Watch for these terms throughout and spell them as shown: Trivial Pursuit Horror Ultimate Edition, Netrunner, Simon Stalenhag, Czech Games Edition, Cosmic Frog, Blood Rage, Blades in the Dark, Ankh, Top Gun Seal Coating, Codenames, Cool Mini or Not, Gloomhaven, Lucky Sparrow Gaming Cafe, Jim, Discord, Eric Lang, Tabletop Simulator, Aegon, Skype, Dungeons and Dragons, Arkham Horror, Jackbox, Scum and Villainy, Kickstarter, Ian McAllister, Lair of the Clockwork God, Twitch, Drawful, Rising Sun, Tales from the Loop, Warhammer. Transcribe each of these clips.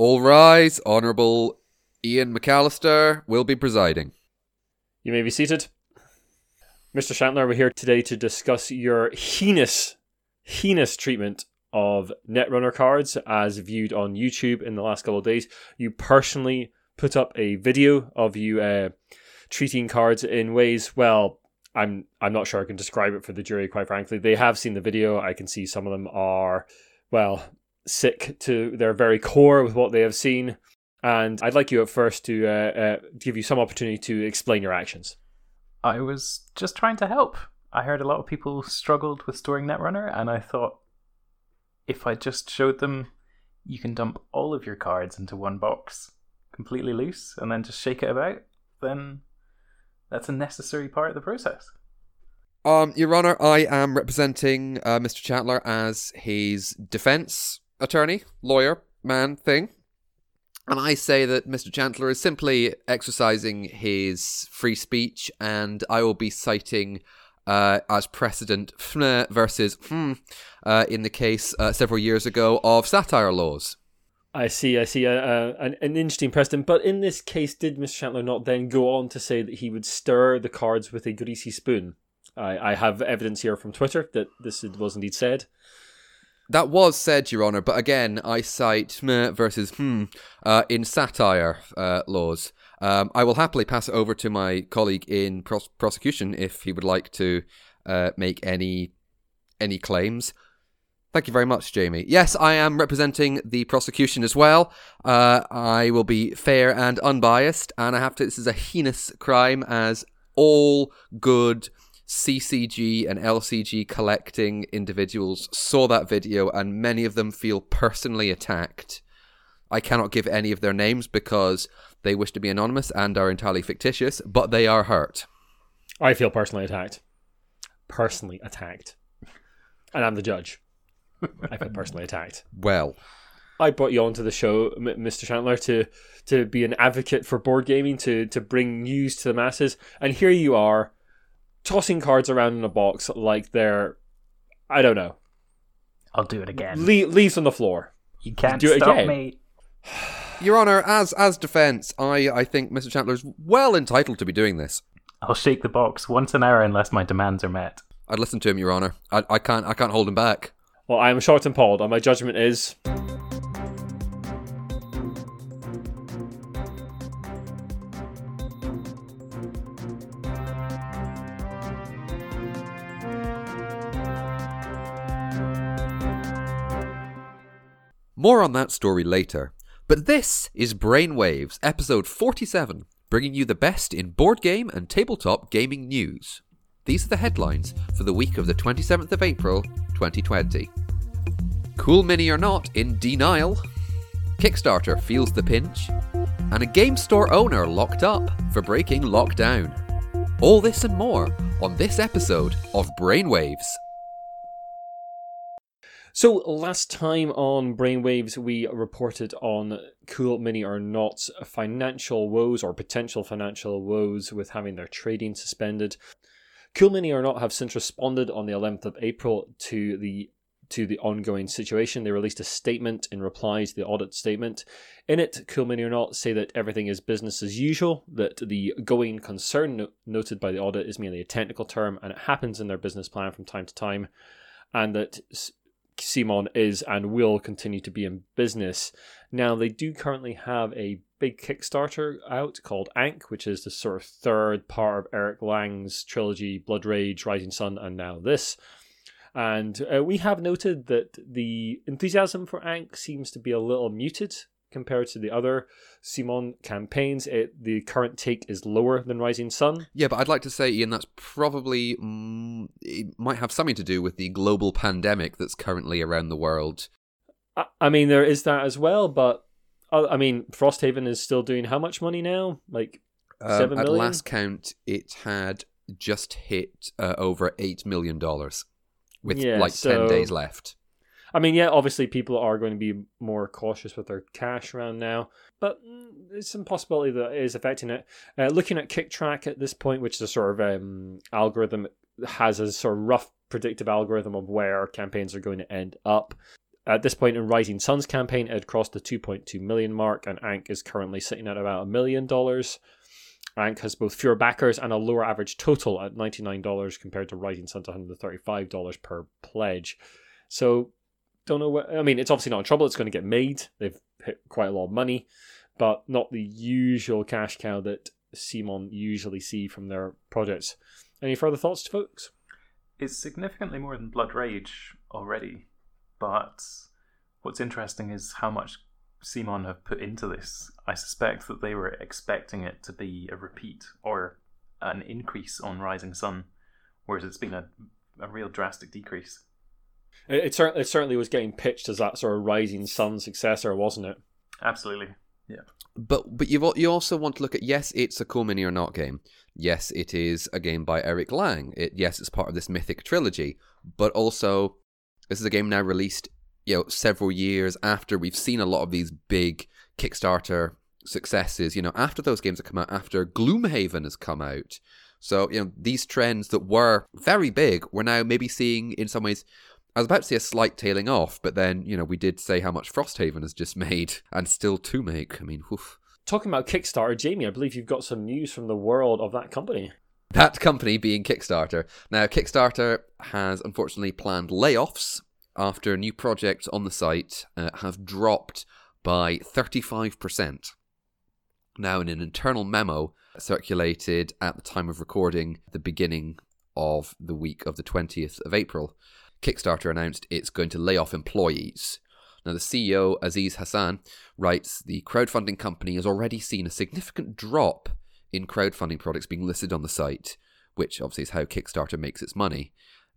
All rise. Honourable Ian McAllister will be presiding. You may be seated. Mr. Shantler, we're here today to discuss your heinous treatment of Netrunner cards as viewed on YouTube in the last couple of days. You personally put up a video of you treating cards in ways, well, I'm not sure I can describe it for the jury, quite frankly. They have seen the video. I can see some of them are, well, sick to their very core with what they have seen. And I'd like you at first to give you some opportunity to explain your actions. I was just trying to help. I heard a lot of people struggled with storing Netrunner, and I thought if I just showed them, you can dump all of your cards into one box, completely loose, and then just shake it about, then that's a necessary part of the process. Your Honour, I am representing Mr. Chandler as his defence attorney, lawyer, man thing. And I say that Mr. Chandler is simply exercising his free speech, and I will be citing as precedent FNE versus in the case several years ago of satire laws. I see an interesting precedent, but in this case, did Mr. Chandler not then go on to say that he would stir the cards with a greasy spoon? I have evidence here from Twitter that this was indeed said. That was said, Your Honour, but again, I cite versus in satire laws. I will happily pass it over to my colleague in prosecution if he would like to make any claims. Thank you very much, Jamie. Yes, I am representing the prosecution as well. I will be fair and unbiased, and I have to. This is a heinous crime, as all good CCG and LCG collecting individuals saw that video, and many of them feel personally attacked. I cannot give any of their names because they wish to be anonymous and are entirely fictitious, but they are hurt. I feel personally attacked. And I'm the judge. I feel personally attacked. Well, I brought you onto the show, Mr. Chandler, to be an advocate for board gaming, to bring news to the masses, and here you are, tossing cards around in a box like they're, I don't know. I'll do it again. Leaves on the floor. You can't do it stop again. Me. Your Honour, as defence, I think Mr. Chandler's well entitled to be doing this. I'll shake the box once an hour unless my demands are met. I'd listen to him, Your Honour. I can't hold him back. Well, I am short and polled, and my judgment is. More on that story later, but this is Brainwaves, episode 47, bringing you the best in board game and tabletop gaming news. These are the headlines for the week of the 27th of April, 2020. Cool Mini or Not in denial, Kickstarter feels the pinch, and a game store owner locked up for breaking lockdown. All this and more on this episode of Brainwaves. So last time on Brainwaves, we reported on Cool Mini or Not's financial woes or potential financial woes with having their trading suspended. Cool Mini or Not have since responded on the 11th of April to the ongoing situation. They released a statement in reply to the audit statement. In it, Cool Mini or Not say that everything is business as usual, that the going concern noted by the audit is merely a technical term and it happens in their business plan from time to time, and that Simon is and will continue to be in business. Now, they do currently have a big Kickstarter out called Ankh, which is the sort of third part of Eric Lang's trilogy, Blood Rage, Rising Sun, and now this. And we have noted that the enthusiasm for Ankh seems to be a little muted compared to the other Simon campaigns. The current take is lower than Rising Sun. Yeah, but I'd like to say, Ian, that's probably it might have something to do with the global pandemic that's currently around the world. I mean, there is that as well, but I mean, Frosthaven is still doing how much money now? Like 7 million? At last count, it had just hit over $8 million with 10 days left. I mean, yeah, obviously people are going to be more cautious with their cash around now, but it's some possibility that it is affecting it. Looking at KickTrack at this point, which is a sort of algorithm, has a sort of rough predictive algorithm of where campaigns are going to end up. At this point in Rising Sun's campaign, it had crossed the 2.2 million mark, and Ankh is currently sitting at about $1 million. Ankh has both fewer backers and a lower average total at $99 compared to Rising Sun's $135 per pledge. So, don't know what... I mean, it's obviously not in trouble. It's going to get made. They've hit quite a lot of money, but not the usual cash cow that Simon usually see from their projects. Any further thoughts, folks? It's significantly more than Blood Rage already. But what's interesting is how much Simon have put into this. I suspect that they were expecting it to be a repeat or an increase on Rising Sun, whereas it's been a real drastic decrease. It certainly was getting pitched as that sort of Rising Sun successor, wasn't it? Absolutely, yeah. But you also want to look at, yes, it's a Cool Mini or Not game. Yes, it is a game by Eric Lang. Yes, it's part of this mythic trilogy, but also... this is a game now released, several years after we've seen a lot of these big Kickstarter successes, after those games have come out, after Gloomhaven has come out. So, these trends that were very big, we're now maybe seeing in some ways, I was about to say a slight tailing off, but then, we did say how much Frosthaven has just made and still to make. I mean, woof. Talking about Kickstarter, Jamie, I believe you've got some news from the world of that company. That company being Kickstarter. Now, Kickstarter has unfortunately planned layoffs after new projects on the site have dropped by 35%. Now, in an internal memo circulated at the time of recording, the beginning of the week of the 20th of April, Kickstarter announced it's going to lay off employees. Now, the CEO, Aziz Hassan, writes, the crowdfunding company has already seen a significant drop in crowdfunding products being listed on the site, which obviously is how Kickstarter makes its money.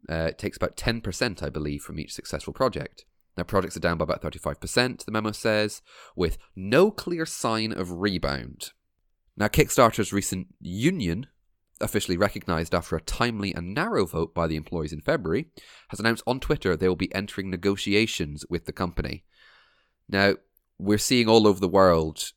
It takes about 10%, I believe, from each successful project. Now, projects are down by about 35%, the memo says, with no clear sign of rebound. Now, Kickstarter's recent union, officially recognised after a timely and narrow vote by the employees in February, has announced on Twitter they will be entering negotiations with the company. Now, we're seeing all over the world...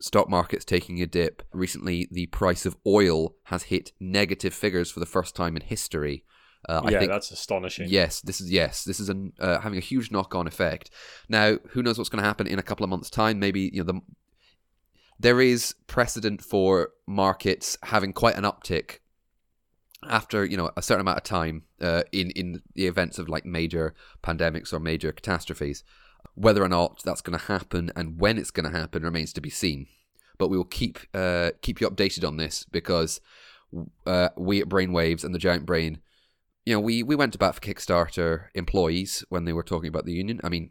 stock market's taking a dip. Recently, the price of oil has hit negative figures for the first time in history. That's astonishing. Yes, this is having a huge knock-on effect. Now, who knows what's going to happen in a couple of months' time? Maybe there is precedent for markets having quite an uptick after a certain amount of time in the events of like major pandemics or major catastrophes. Whether or not that's going to happen and when it's going to happen remains to be seen. But we will keep you updated on this because we at Brainwaves and the Giant Brain, we went to bat for Kickstarter employees when they were talking about the union. I mean,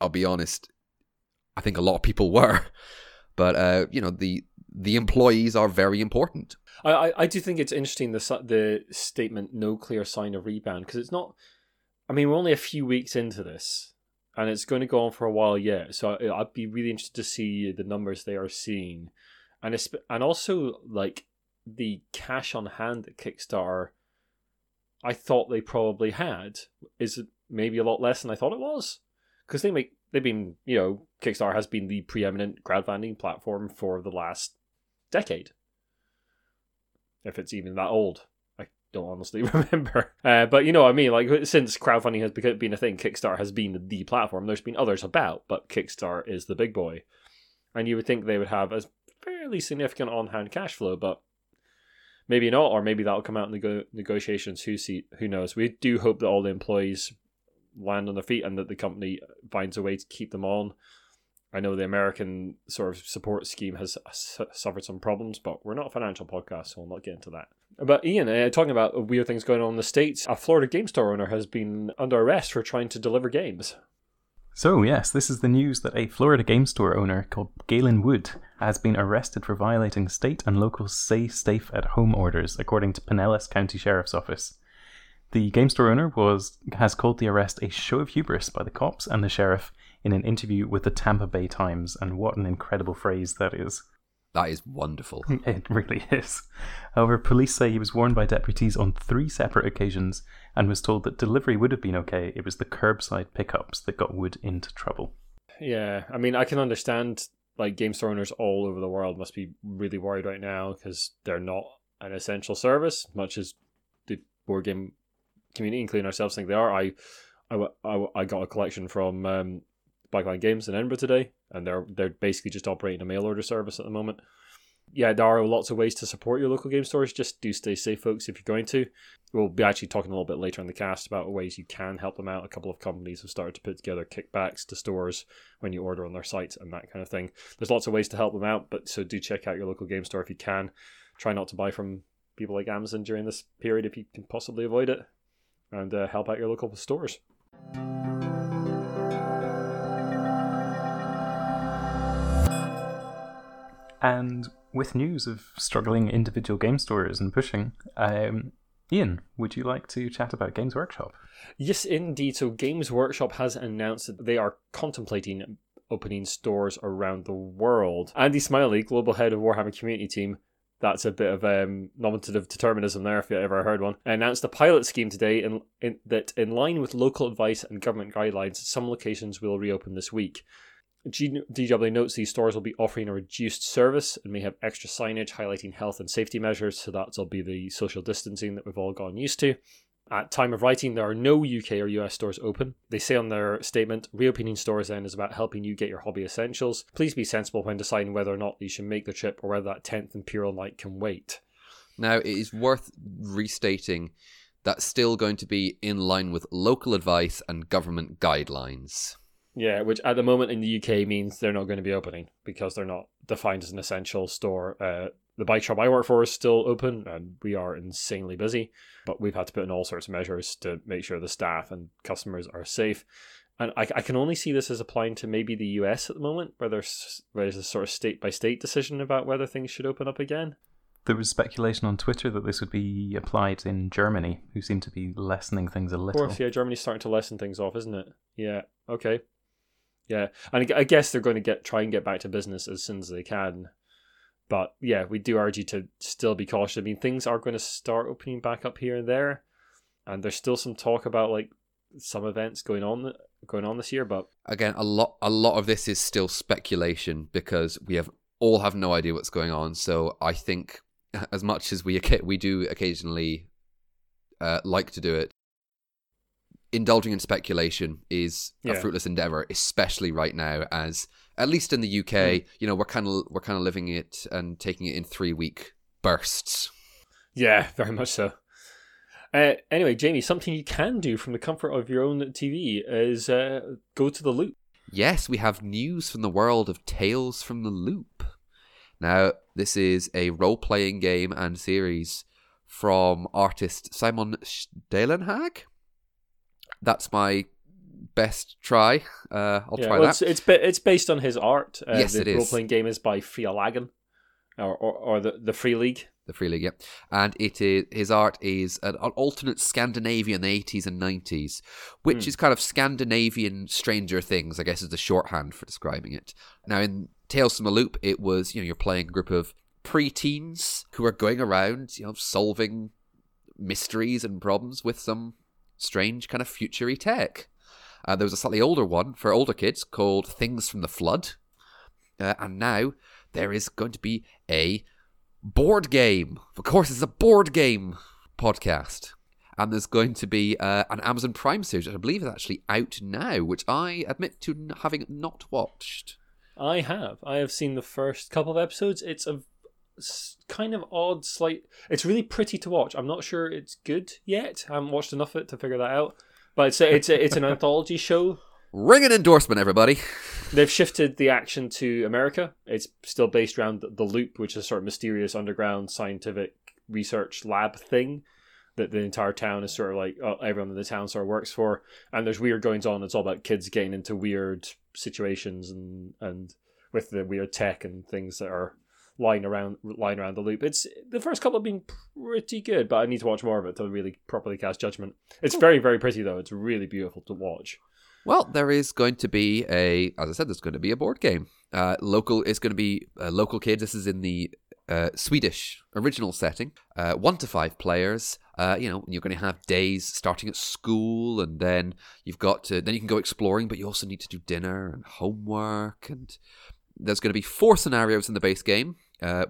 I'll be honest, I think a lot of people were. But, the employees are very important. I do think it's interesting, the statement, no clear sign of rebound, because it's not... I mean, we're only a few weeks into this. And it's going to go on for a while yet. So I'd be really interested to see the numbers they are seeing. And also, like, the cash on hand at Kickstarter, I thought they probably had, is maybe a lot less than I thought it was. Because Kickstarter has been the preeminent crowdfunding platform for the last decade. If it's even that old. Don't honestly remember. But you know what I mean? Like, since crowdfunding has been a thing, Kickstarter has been the platform. There's been others about, but Kickstarter is the big boy. And you would think they would have a fairly significant on-hand cash flow, but maybe not, or maybe that'll come out in the negotiations. Who knows? We do hope that all the employees land on their feet and that the company finds a way to keep them on. I know the American sort of support scheme has suffered some problems, but we're not a financial podcast, so we'll not get into that. But Ian, talking about weird things going on in the States, a Florida game store owner has been under arrest for trying to deliver games. So yes, this is the news that a Florida game store owner called Galen Wood has been arrested for violating state and local stay-safe-at-home orders, according to Pinellas County Sheriff's Office. The game store owner has called the arrest a show of hubris by the cops and the sheriff in an interview with the Tampa Bay Times, and what an incredible phrase that is. That is wonderful. It really is. However, police say he was warned by deputies on 3 separate occasions and was told that delivery would have been okay. It was the curbside pickups that got Wood into trouble. Yeah, I mean, I can understand, like, game store owners all over the world must be really worried right now because they're not an essential service, much as the board game community, including ourselves, think they are. I I got a collection from Backline Games in Edinburgh today, and they're basically just operating a mail order service at the moment. Yeah, there are lots of ways to support your local game stores. Just do stay safe, folks, if you're going to. We'll be actually talking a little bit later in the cast about ways you can help them out. A couple of companies have started to put together kickbacks to stores when you order on their sites and that kind of thing. There's lots of ways to help them out, but so do check out your local game store if you can. Try not to buy from people like Amazon during this period if you can possibly avoid it, and help out your local stores. And with news of struggling individual game stores and pushing, Ian, would you like to chat about Games Workshop? Yes, indeed. So Games Workshop has announced that they are contemplating opening stores around the world. Andy Smiley, global head of Warhammer Community Team, that's a bit of nominative determinism there, if you ever heard one, announced a pilot scheme today that, in line with local advice and government guidelines, some locations will reopen this week. DW notes these stores will be offering a reduced service and may have extra signage highlighting health and safety measures, so that'll be the social distancing that we've all gotten used to. At time of writing, there are no UK or US stores open. They say on their statement, reopening stores then is about helping you get your hobby essentials. Please be sensible when deciding whether or not you should make the trip or whether that 10th Imperial Night can wait. Now, it is worth restating that's still going to be in line with local advice and government guidelines. Yeah, which at the moment in the UK means they're not going to be opening because they're not defined as an essential store. The bike shop I work for is still open and we are insanely busy, but we've had to put in all sorts of measures to make sure the staff and customers are safe. And I can only see this as applying to maybe the US at the moment, where there's a sort of state-by-state decision about whether things should open up again. There was speculation on Twitter that this would be applied in Germany, who seem to be lessening things a little. Of course, yeah, Germany's starting to lessen things off, isn't it? Yeah, okay. Yeah, and I guess they're going to try and get back to business as soon as they can. But yeah, we do urge you to still be cautious. I mean, things are going to start opening back up here and there, and there's still some talk about like some events going on this year. But again, a lot of this is still speculation because we all have no idea what's going on. So I think as much as we do occasionally like to do it, indulging in speculation is a fruitless endeavor, especially right now, as at least in the UK, you know, we're kind of living it and taking it in 3-week bursts. Yeah, very much so. Anyway, Jamie, something you can do from the comfort of your own TV is go to the Loop. Yes, we have news from the world of Tales from the Loop. Now, this is a role-playing game and series from artist Simon Stalenhag. That's my best try. I'll try that. It's based on his art. Yes, it is. The role-playing game is by Aegon, or the Free League. The Free League, yeah. And his art is an alternate Scandinavia in the 80s and 90s, which is kind of Scandinavian Stranger Things, I guess, is the shorthand for describing it. Now, in Tales from the Loop, it was, you know, you're playing a group of pre-teens who are going around, you know, solving mysteries and problems with some strange kind of future-y tech. There was a slightly older one for older kids called Things from the Flood. And now there is going to be a board game. Of course, it's a board game podcast. And there's going to be an Amazon Prime series, which I believe is actually out now, which I admit to having not watched. I have. I have seen the first couple of episodes. It's a kind of odd, slight... It's really pretty to watch. I'm not sure it's good yet. I haven't watched enough of it to figure that out. But it's an anthology show. Ring an endorsement, everybody. They've shifted the action to America. It's still based around the Loop, which is a sort of mysterious underground scientific research lab thing that the entire town is sort of like, everyone in the town sort of works for. And there's weird goings on. It's all about kids getting into weird situations and with the weird tech and things that are lying around the Loop. It's the first couple have been pretty good, but I need to watch more of it to really properly cast judgment. It's very, very pretty though. It's really beautiful to watch. Well, there is going to be there's going to be a board game. Local is going to be local kids. This is in the Swedish original setting. 1 to 5 players. You know, you're going to have days starting at school, and then you've got to then you can go exploring, but you also need to do dinner and homework. And there's going to be 4 scenarios in the base game.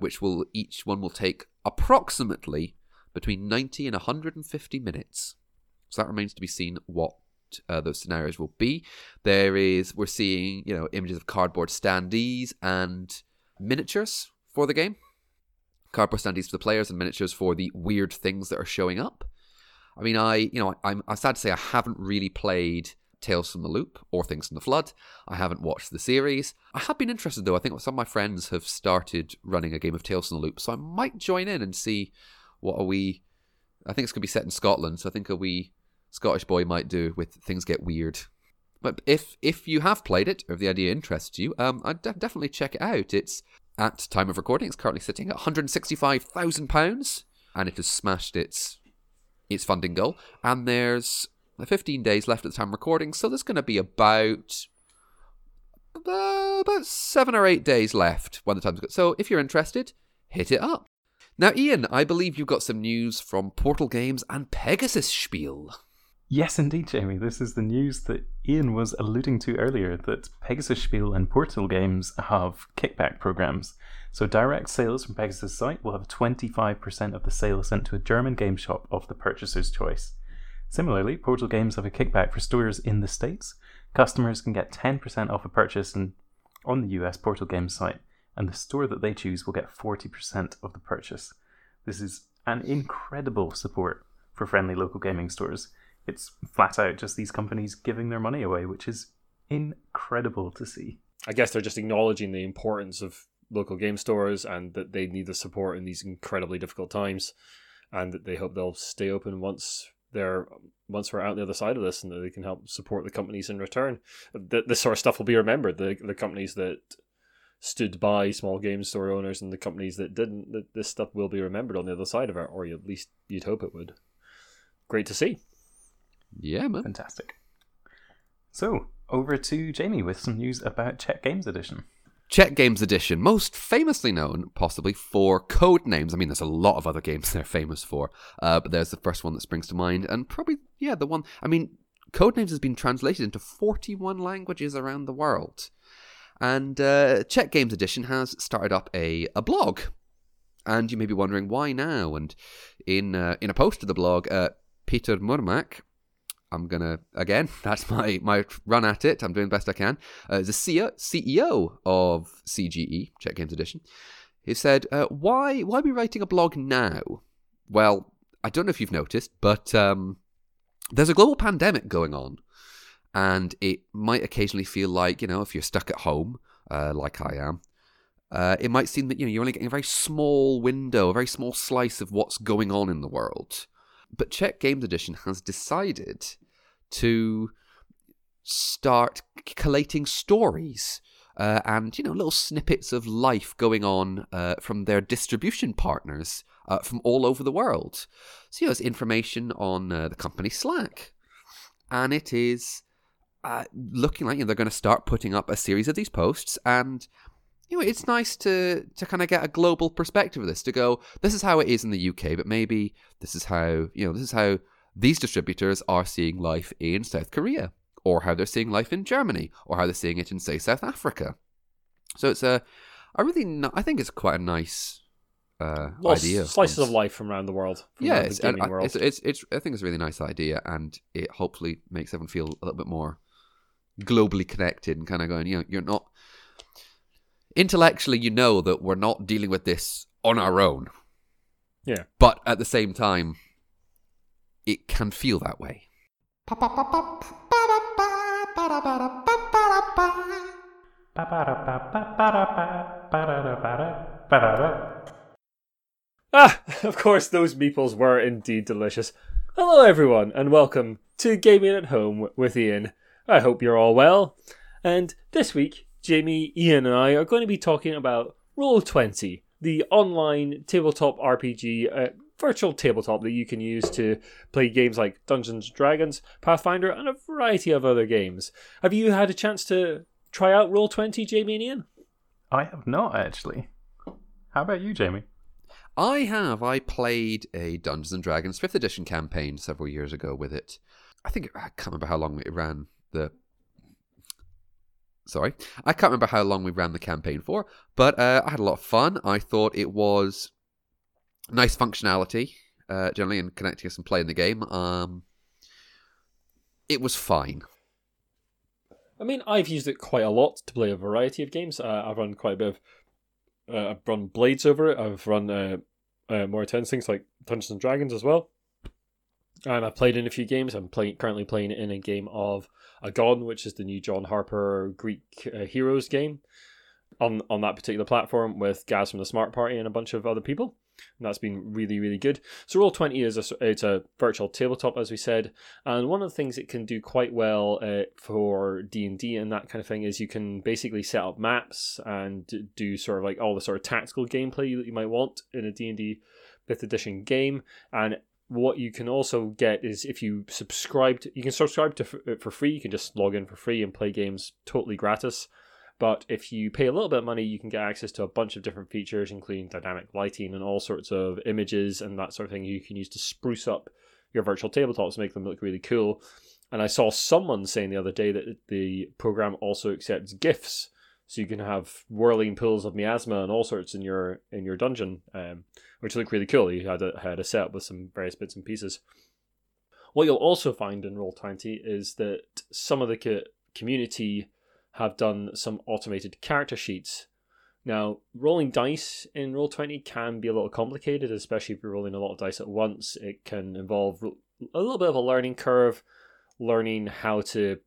Which will each one will take approximately between 90 and 150 minutes. So that remains to be seen what those scenarios will be. We're seeing, you know, images of cardboard standees and miniatures for the game. Cardboard standees for the players and miniatures for the weird things that are showing up. I mean, I'm sad to say I haven't really played Tales from the Loop or Things from the Flood. I haven't watched the series. I have been interested, though. I think some of my friends have started running a game of Tales from the Loop, so I might join in and see I think it's going to be set in Scotland, so I think a wee Scottish boy might do with Things Get Weird. But if you have played it, or if the idea interests you, I'd definitely check it out. It's, at time of recording, it's currently sitting at £165,000, and it has smashed its funding goal. And there's 15 days left at the time of recording, so there's going to be about 7 or 8 days left when the time's good. So if you're interested, hit it up. Now, Ian, I believe you've got some news from Portal Games and Pegasus Spiel. Yes, indeed, Jamie. This is the news that Ian was alluding to earlier, that Pegasus Spiel and Portal Games have kickback programs. So direct sales from Pegasus' site will have 25% of the sale sent to a German game shop of the purchaser's choice. Similarly, Portal Games have a kickback for stores in the States. Customers can get 10% off a purchase on the US Portal Games site, and the store that they choose will get 40% of the purchase. This is an incredible support for friendly local gaming stores. It's flat out just these companies giving their money away, which is incredible to see. I guess they're just acknowledging the importance of local game stores and that they need the support in these incredibly difficult times, and that they hope they'll stay open once we're out the other side of this, and that they can help support the companies in return. This sort of stuff will be remembered. The companies that stood by small game store owners and the companies that didn't, that this stuff will be remembered on the other side of it, or at least you'd hope it would. Great to see. Yeah, man. Fantastic. So, over to Jamie with some news about Czech Games Edition. Czech Games Edition, most famously known, possibly, for Codenames. I mean, there's a lot of other games they're famous for, but there's the first one that springs to mind, and probably, yeah, the one... I mean, Codenames has been translated into 41 languages around the world. And Czech Games Edition has started up a blog. And you may be wondering, why now? And in a post to the blog, Peter Murmak, I'm going to, again, that's my run at it. I'm doing the best I can. The CEO of CGE, Czech Games Edition, he said, why are we writing a blog now? Well, I don't know if you've noticed, but there's a global pandemic going on. And it might occasionally feel like, you know, if you're stuck at home, like I am, it might seem that, you know, you're only getting a very small window, a very small slice of what's going on in the world. But Czech Games Edition has decided to start collating stories and, you know, little snippets of life going on from their distribution partners from all over the world. So, you know, there's information on the company Slack. And it is looking like, you know, they're going to start putting up a series of these posts. And, you know, it's nice to kind of get a global perspective of this, to go, this is how it is in the UK, but maybe this is how these distributors are seeing life in South Korea, or how they're seeing life in Germany, or how they're seeing it in, say, South Africa. So it's I think it's quite a nice idea. Slices of life from around the world. I think it's a really nice idea, and it hopefully makes everyone feel a little bit more globally connected and kind of going, you know, you're not... Intellectually, you know that we're not dealing with this on our own. Yeah. But at the same time, it can feel that way. Ah, of course, those meeples were indeed delicious. Hello, everyone, and welcome to Gaming at Home with Ian. I hope you're all well. And this week, Jamie, Ian, and I are going to be talking about Roll20, the online tabletop RPG, virtual tabletop that you can use to play games like Dungeons and Dragons, Pathfinder, and a variety of other games. Have you had a chance to try out Roll20, Jamie and Ian? I have not, actually. How about you, Jamie? I have. I played a Dungeons and Dragons 5th edition campaign several years ago with it. I can't remember how long it ran. I can't remember how long we ran the campaign for, but I had a lot of fun. I thought it was nice functionality, generally, in connecting us and playing the game. it was fine. I mean, I've used it quite a lot to play a variety of games. I've run quite a bit of... I've run Blades over it. I've run more intense things like Dungeons and Dragons as well. And I've played in a few games. I'm currently playing in a game of Aegon, which is the new John Harper Greek heroes game on that particular platform with Gaz from the Smart Party and a bunch of other people. And that's been really, really good. So Roll20 is a virtual tabletop, as we said. And one of the things it can do quite well for D&D and that kind of thing is you can basically set up maps and do sort of like all the sort of tactical gameplay that you might want in a D&D 5th edition game. And what you can also get is if you subscribe, you can subscribe to it for free. You can just log in for free and play games totally gratis. But if you pay a little bit of money, you can get access to a bunch of different features, including dynamic lighting and all sorts of images and that sort of thing you can use to spruce up your virtual tabletops, make them look really cool. And I saw someone saying the other day that the program also accepts GIFs, so you can have whirling pools of miasma and all sorts in your dungeon, which look really cool. You had a setup with some various bits and pieces. What you'll also find in Roll20 is that some of the community have done some automated character sheets. Now, rolling dice in Roll20 can be a little complicated, especially if you're rolling a lot of dice at once. It can involve a little bit of a learning curve, learning how to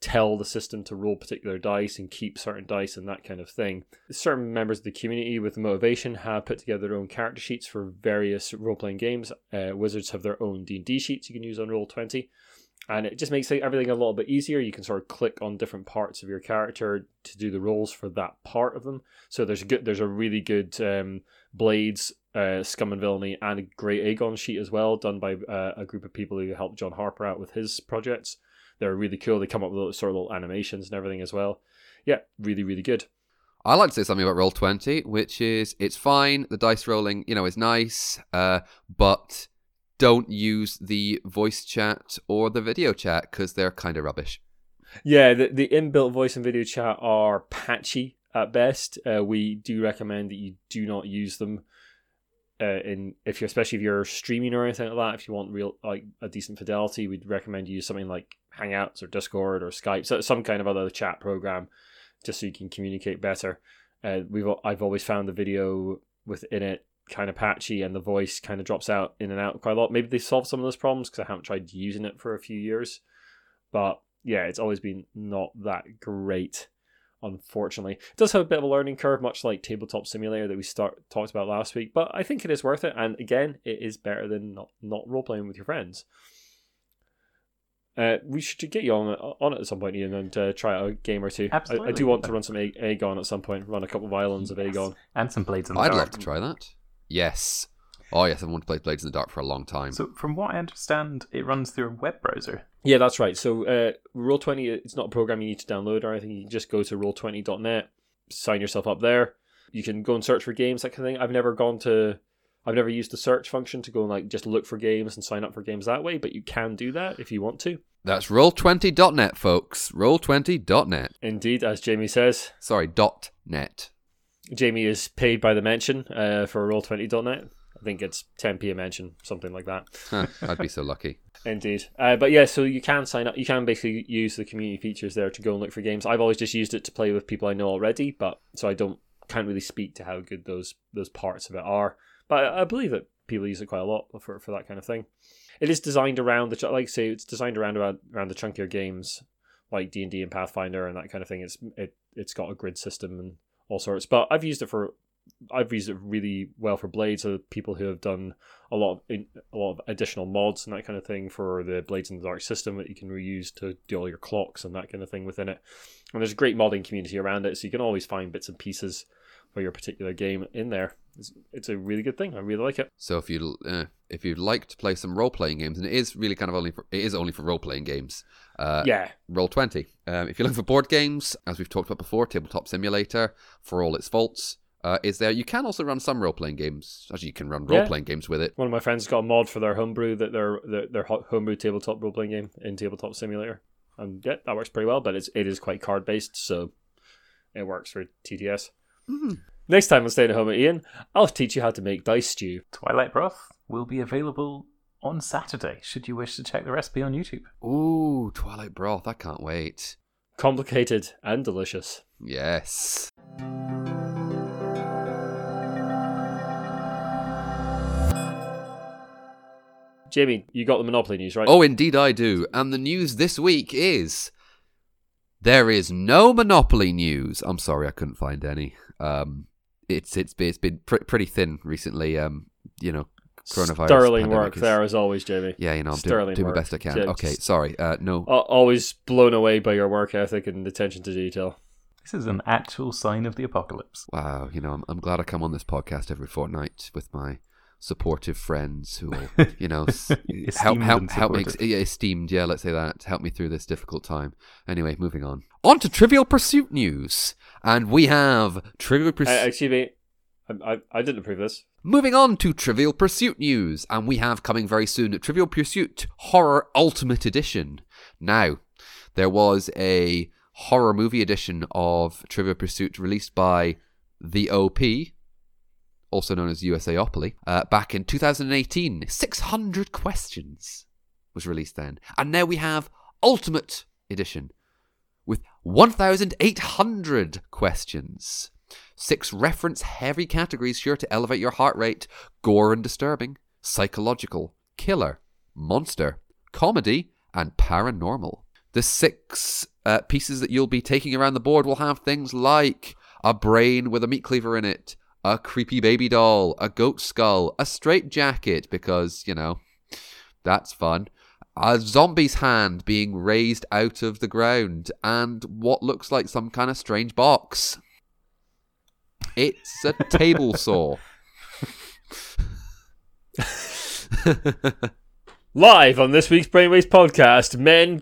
tell the system to roll particular dice and keep certain dice and that kind of thing. Certain members of the community with motivation have put together their own character sheets for various role-playing games. Wizards have their own D&D sheets you can use on Roll20. And it just makes everything a little bit easier. You can sort of click on different parts of your character to do the rolls for that part of them. So there's a really good Blades, Scum and Villainy, and a great Aegon sheet as well, done by a group of people who helped John Harper out with his projects. They're really cool. They come up with little, sort of little animations and everything as well. Yeah, really, really good. I like to say something about Roll20, which is it's fine. The dice rolling, is nice, but don't use the voice chat or the video chat because they're kind of rubbish. Yeah, the inbuilt voice and video chat are patchy at best. We do recommend that you do not use them, especially if you're streaming or anything like that. If you want a decent fidelity, we'd recommend you use something like Hangouts or Discord or Skype, so some kind of other chat program, just so you can communicate better. I've always found the video within it kind of patchy and the voice kind of drops out in and out quite a lot. Maybe they solved some of those problems because I haven't tried using it for a few years, but yeah, it's always been not that great, unfortunately. It does have a bit of a learning curve, much like Tabletop Simulator that we talked about last week, but I think it is worth it, and again, it is better than not role-playing with your friends. We should get you on it at some point, Ian, and try out a game or two. Absolutely. I do want to run some Aegon at some point, run a couple of islands of Aegon. And some Blades in the Dark. I'd love to try that. Yes. Oh, yes, I've wanted to play Blades in the Dark for a long time. So, from what I understand, it runs through a web browser. Yeah, that's right. So, Roll20, it's not a program you need to download or anything. You can just go to roll20.net, sign yourself up there. You can go and search for games, that kind of thing. I've never used the search function to go and just look for games and sign up for games that way, but you can do that if you want to. That's roll20.net, folks. Roll20.net. Indeed, as Jamie says. Sorry, .net. Jamie is paid by the mention for Roll20.net. I think it's 10p a mention, something like that. I'd be so lucky. Indeed. But yeah, so you can sign up. You can basically use the community features there to go and look for games. I've always just used it to play with people I know already, so I can't really speak to how good those parts of it are. But I believe that people use it quite a lot for that kind of thing. It is designed around around the chunkier games like D&D and Pathfinder and that kind of thing. It's got a grid system and all sorts, but I've used it really well for Blades. So people who have done a lot of additional mods and that kind of thing for the Blades in the Dark system that you can reuse to do all your clocks and that kind of thing within it. And there's a great modding community around it, so you can always find bits and pieces for your particular game in there. It's a really good thing. I really like it. So if you'd like to play some role playing games, and it is really kind of only for role playing games. Yeah. Roll20. If you're looking for board games, as we've talked about before, Tabletop Simulator, for all its faults, is there. You can also run some role playing games. Actually, you can run role playing games with it. One of my friends got a mod for their homebrew their homebrew tabletop role playing game in Tabletop Simulator, and yeah, that works pretty well. But it is quite card based, so it works for TTS. Mm-hmm. Next time on Staying at Home at Ian, I'll teach you how to make dice stew. Twilight Broth will be available on Saturday, should you wish to check the recipe on YouTube. Ooh, Twilight Broth, I can't wait. Complicated and delicious. Yes. Jamie, you got the Monopoly news, right? Oh, indeed I do. And the news this week is... there is no Monopoly news. I'm sorry, I couldn't find any. It's been pretty thin recently. Coronavirus. Sterling work there as always, Jamie. Yeah, you know, I'm doing my best I can. Yeah, okay, sorry. No. Always blown away by your work ethic and attention to detail. This is an actual sign of the apocalypse. Wow, you know, I'm glad I come on this podcast every fortnight with my supportive friends who, you know, help me through this difficult time. Anyway, moving on to Trivial Pursuit news, and we have Trivial Pursuit. Excuse me, I didn't approve this. Moving on to Trivial Pursuit news, and we have coming very soon Trivial Pursuit Horror Ultimate Edition. Now, there was a horror movie edition of Trivial Pursuit released by the OP, also known as USAopoly, back in 2018. 600 Questions was released then. And now we have Ultimate Edition with 1,800 questions. 6 reference-heavy categories sure to elevate your heart rate. Gore and disturbing, psychological, killer, monster, comedy, and paranormal. The 6 pieces that you'll be taking around the board will have things like a brain with a meat cleaver in it, a creepy baby doll, a goat skull, a straitjacket, because, you know, that's fun, a zombie's hand being raised out of the ground, and what looks like some kind of strange box. It's a table saw. Live on this week's Brainwaves podcast, men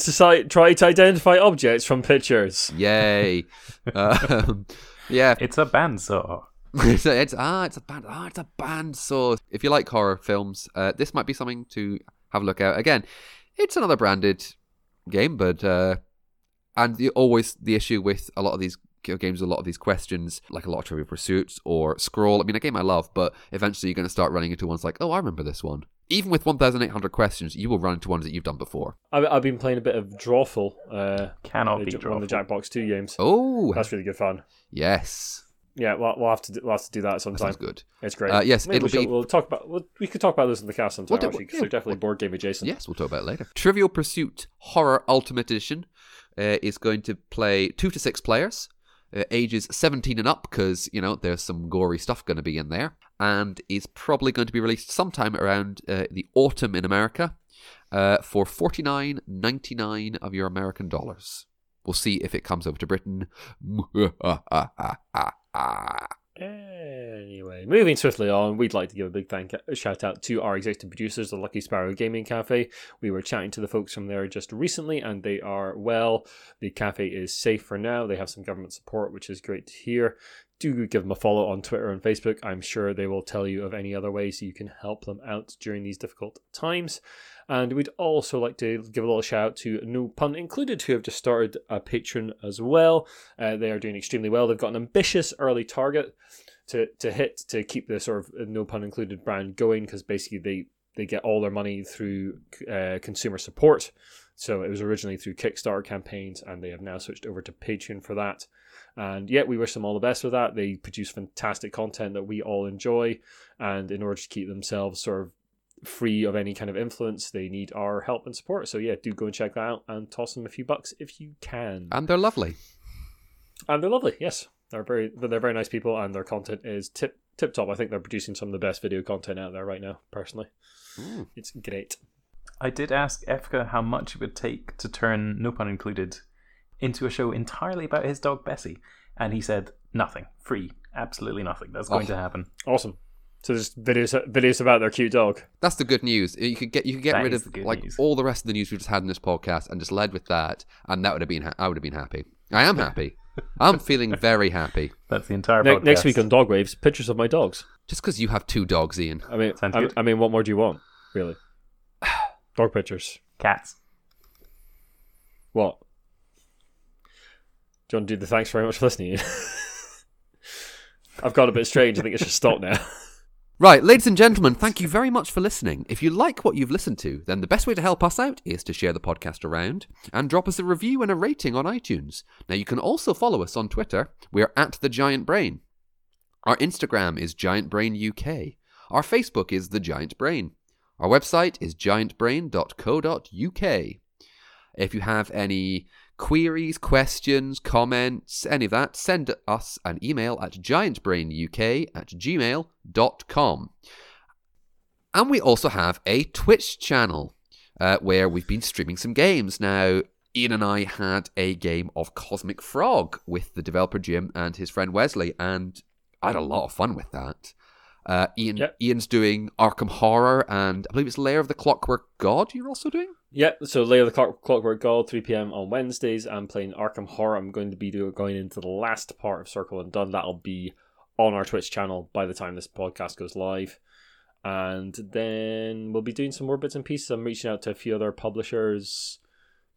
try to identify objects from pictures. Yay. Yeah. It's a bandsaw. It's a bandsaw. If you like horror films, this might be something to have a look at. Again, it's another branded game, but always the issue with a lot of these games, a lot of these questions, like a lot of Trivial Pursuits or Scroll. I mean, a game I love, but eventually you're going to start running into ones like, oh, I remember this one. Even with 1,800 questions, you will run into ones that you've done before. I've been playing a bit of Drawful. Drawful. One of the Jackbox 2 games. Oh, that's really good fun. Yes. Yeah, we'll have to do that sometime. That's good. It's great. Yes, we could talk about this in the cast sometime. They're definitely board game adjacent. Yes, we'll talk about it later. Trivial Pursuit Horror Ultimate Edition is going to play 2 to 6 players, ages 17 and up, because you know there's some gory stuff going to be in there, and is probably going to be released sometime around the autumn in America for $49.99 of your American dollars. We'll see if it comes over to Britain. Anyway, moving swiftly on, we'd like to give a big shout out to our executive producers, the Lucky Sparrow Gaming Cafe. We were chatting to the folks from there just recently, and they are well. The cafe is safe for now. They have some government support, which is great to hear. Do give them a follow on Twitter and Facebook. I'm sure they will tell you of any other ways you can help them out during these difficult times. And we'd also like to give a little shout out to No Pun Included, who have just started a Patreon as well. They are doing extremely well. They've got an ambitious early target to hit to keep the sort of No Pun Included brand going, because basically they get all their money through consumer support. So it was originally through Kickstarter campaigns, and they have now switched over to Patreon for that. And yet we wish them all the best with that. They produce fantastic content that we all enjoy, and in order to keep themselves sort of free of any kind of influence, they need our help and support. So yeah, do go and check that out and toss them a few bucks if you can. And they're lovely, yes. They're very nice people, and their content is tip top. I think they're producing some of the best video content out there right now, personally. Ooh. It's great. I did ask Efka how much it would take to turn No Pun Included into a show entirely about his dog Bessie, and he said nothing. Free. Absolutely nothing. That's going to happen. Awesome. So there's videos about their cute dog. That's the good news. You could get rid of like news. All the rest of the news we just had in this podcast and just led with that, and that would have been I would have been happy. I am happy. I'm feeling very happy. That's the entire podcast. Next week on Dog Waves, pictures of my dogs. Just because you have 2 dogs, Ian. I mean, what more do you want, really? Dog pictures. Cats. What? Do you want to do the thanks very much for listening, Ian? I've got a bit strange. I think it should stop now. Right, ladies and gentlemen, thank you very much for listening. If you like what you've listened to, then the best way to help us out is to share the podcast around and drop us a review and a rating on iTunes. Now, you can also follow us on Twitter. We're at The Giant Brain. Our Instagram is Giant Brain UK. Our Facebook is The Giant Brain. Our website is giantbrain.co.uk. If you have any queries, questions, comments, any of that, send us an email at giantbrainuk@gmail.com. And we also have a Twitch channel where we've been streaming some games. Now, Ian and I had a game of Cosmic Frog with the developer Jim and his friend Wesley, and I had a lot of fun with that. Ian's doing Arkham Horror, and I believe it's Lair of the Clockwork God you're also doing? Yep, so Lair of the Clockwork God, 3 p.m. on Wednesdays. I'm playing Arkham Horror. I'm going to be going into the last part of Circle and Done. That'll be on our Twitch channel by the time this podcast goes live. And then we'll be doing some more bits and pieces. I'm reaching out to a few other publishers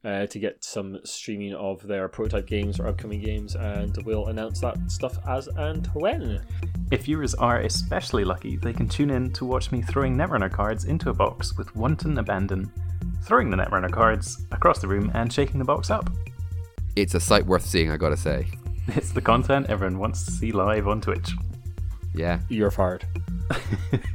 to get some streaming of their prototype games or upcoming games, and we'll announce that stuff as and when. If viewers are especially lucky, they can tune in to watch me throwing Netrunner cards into a box with wanton abandon, throwing the Netrunner cards across the room and shaking the box up. It's a sight worth seeing, I gotta say. It's the content everyone wants to see live on Twitch. Yeah. You're fired.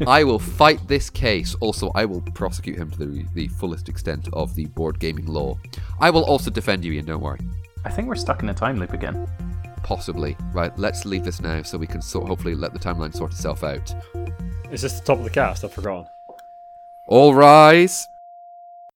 I will fight this case. Also, I will prosecute him to the fullest extent of the board gaming law. I will also defend you, Ian, don't worry. I think we're stuck in a time loop again. Possibly. Right, let's leave this now so we can hopefully let the timeline sort itself out. Is this the top of the cast? I've forgotten. All rise.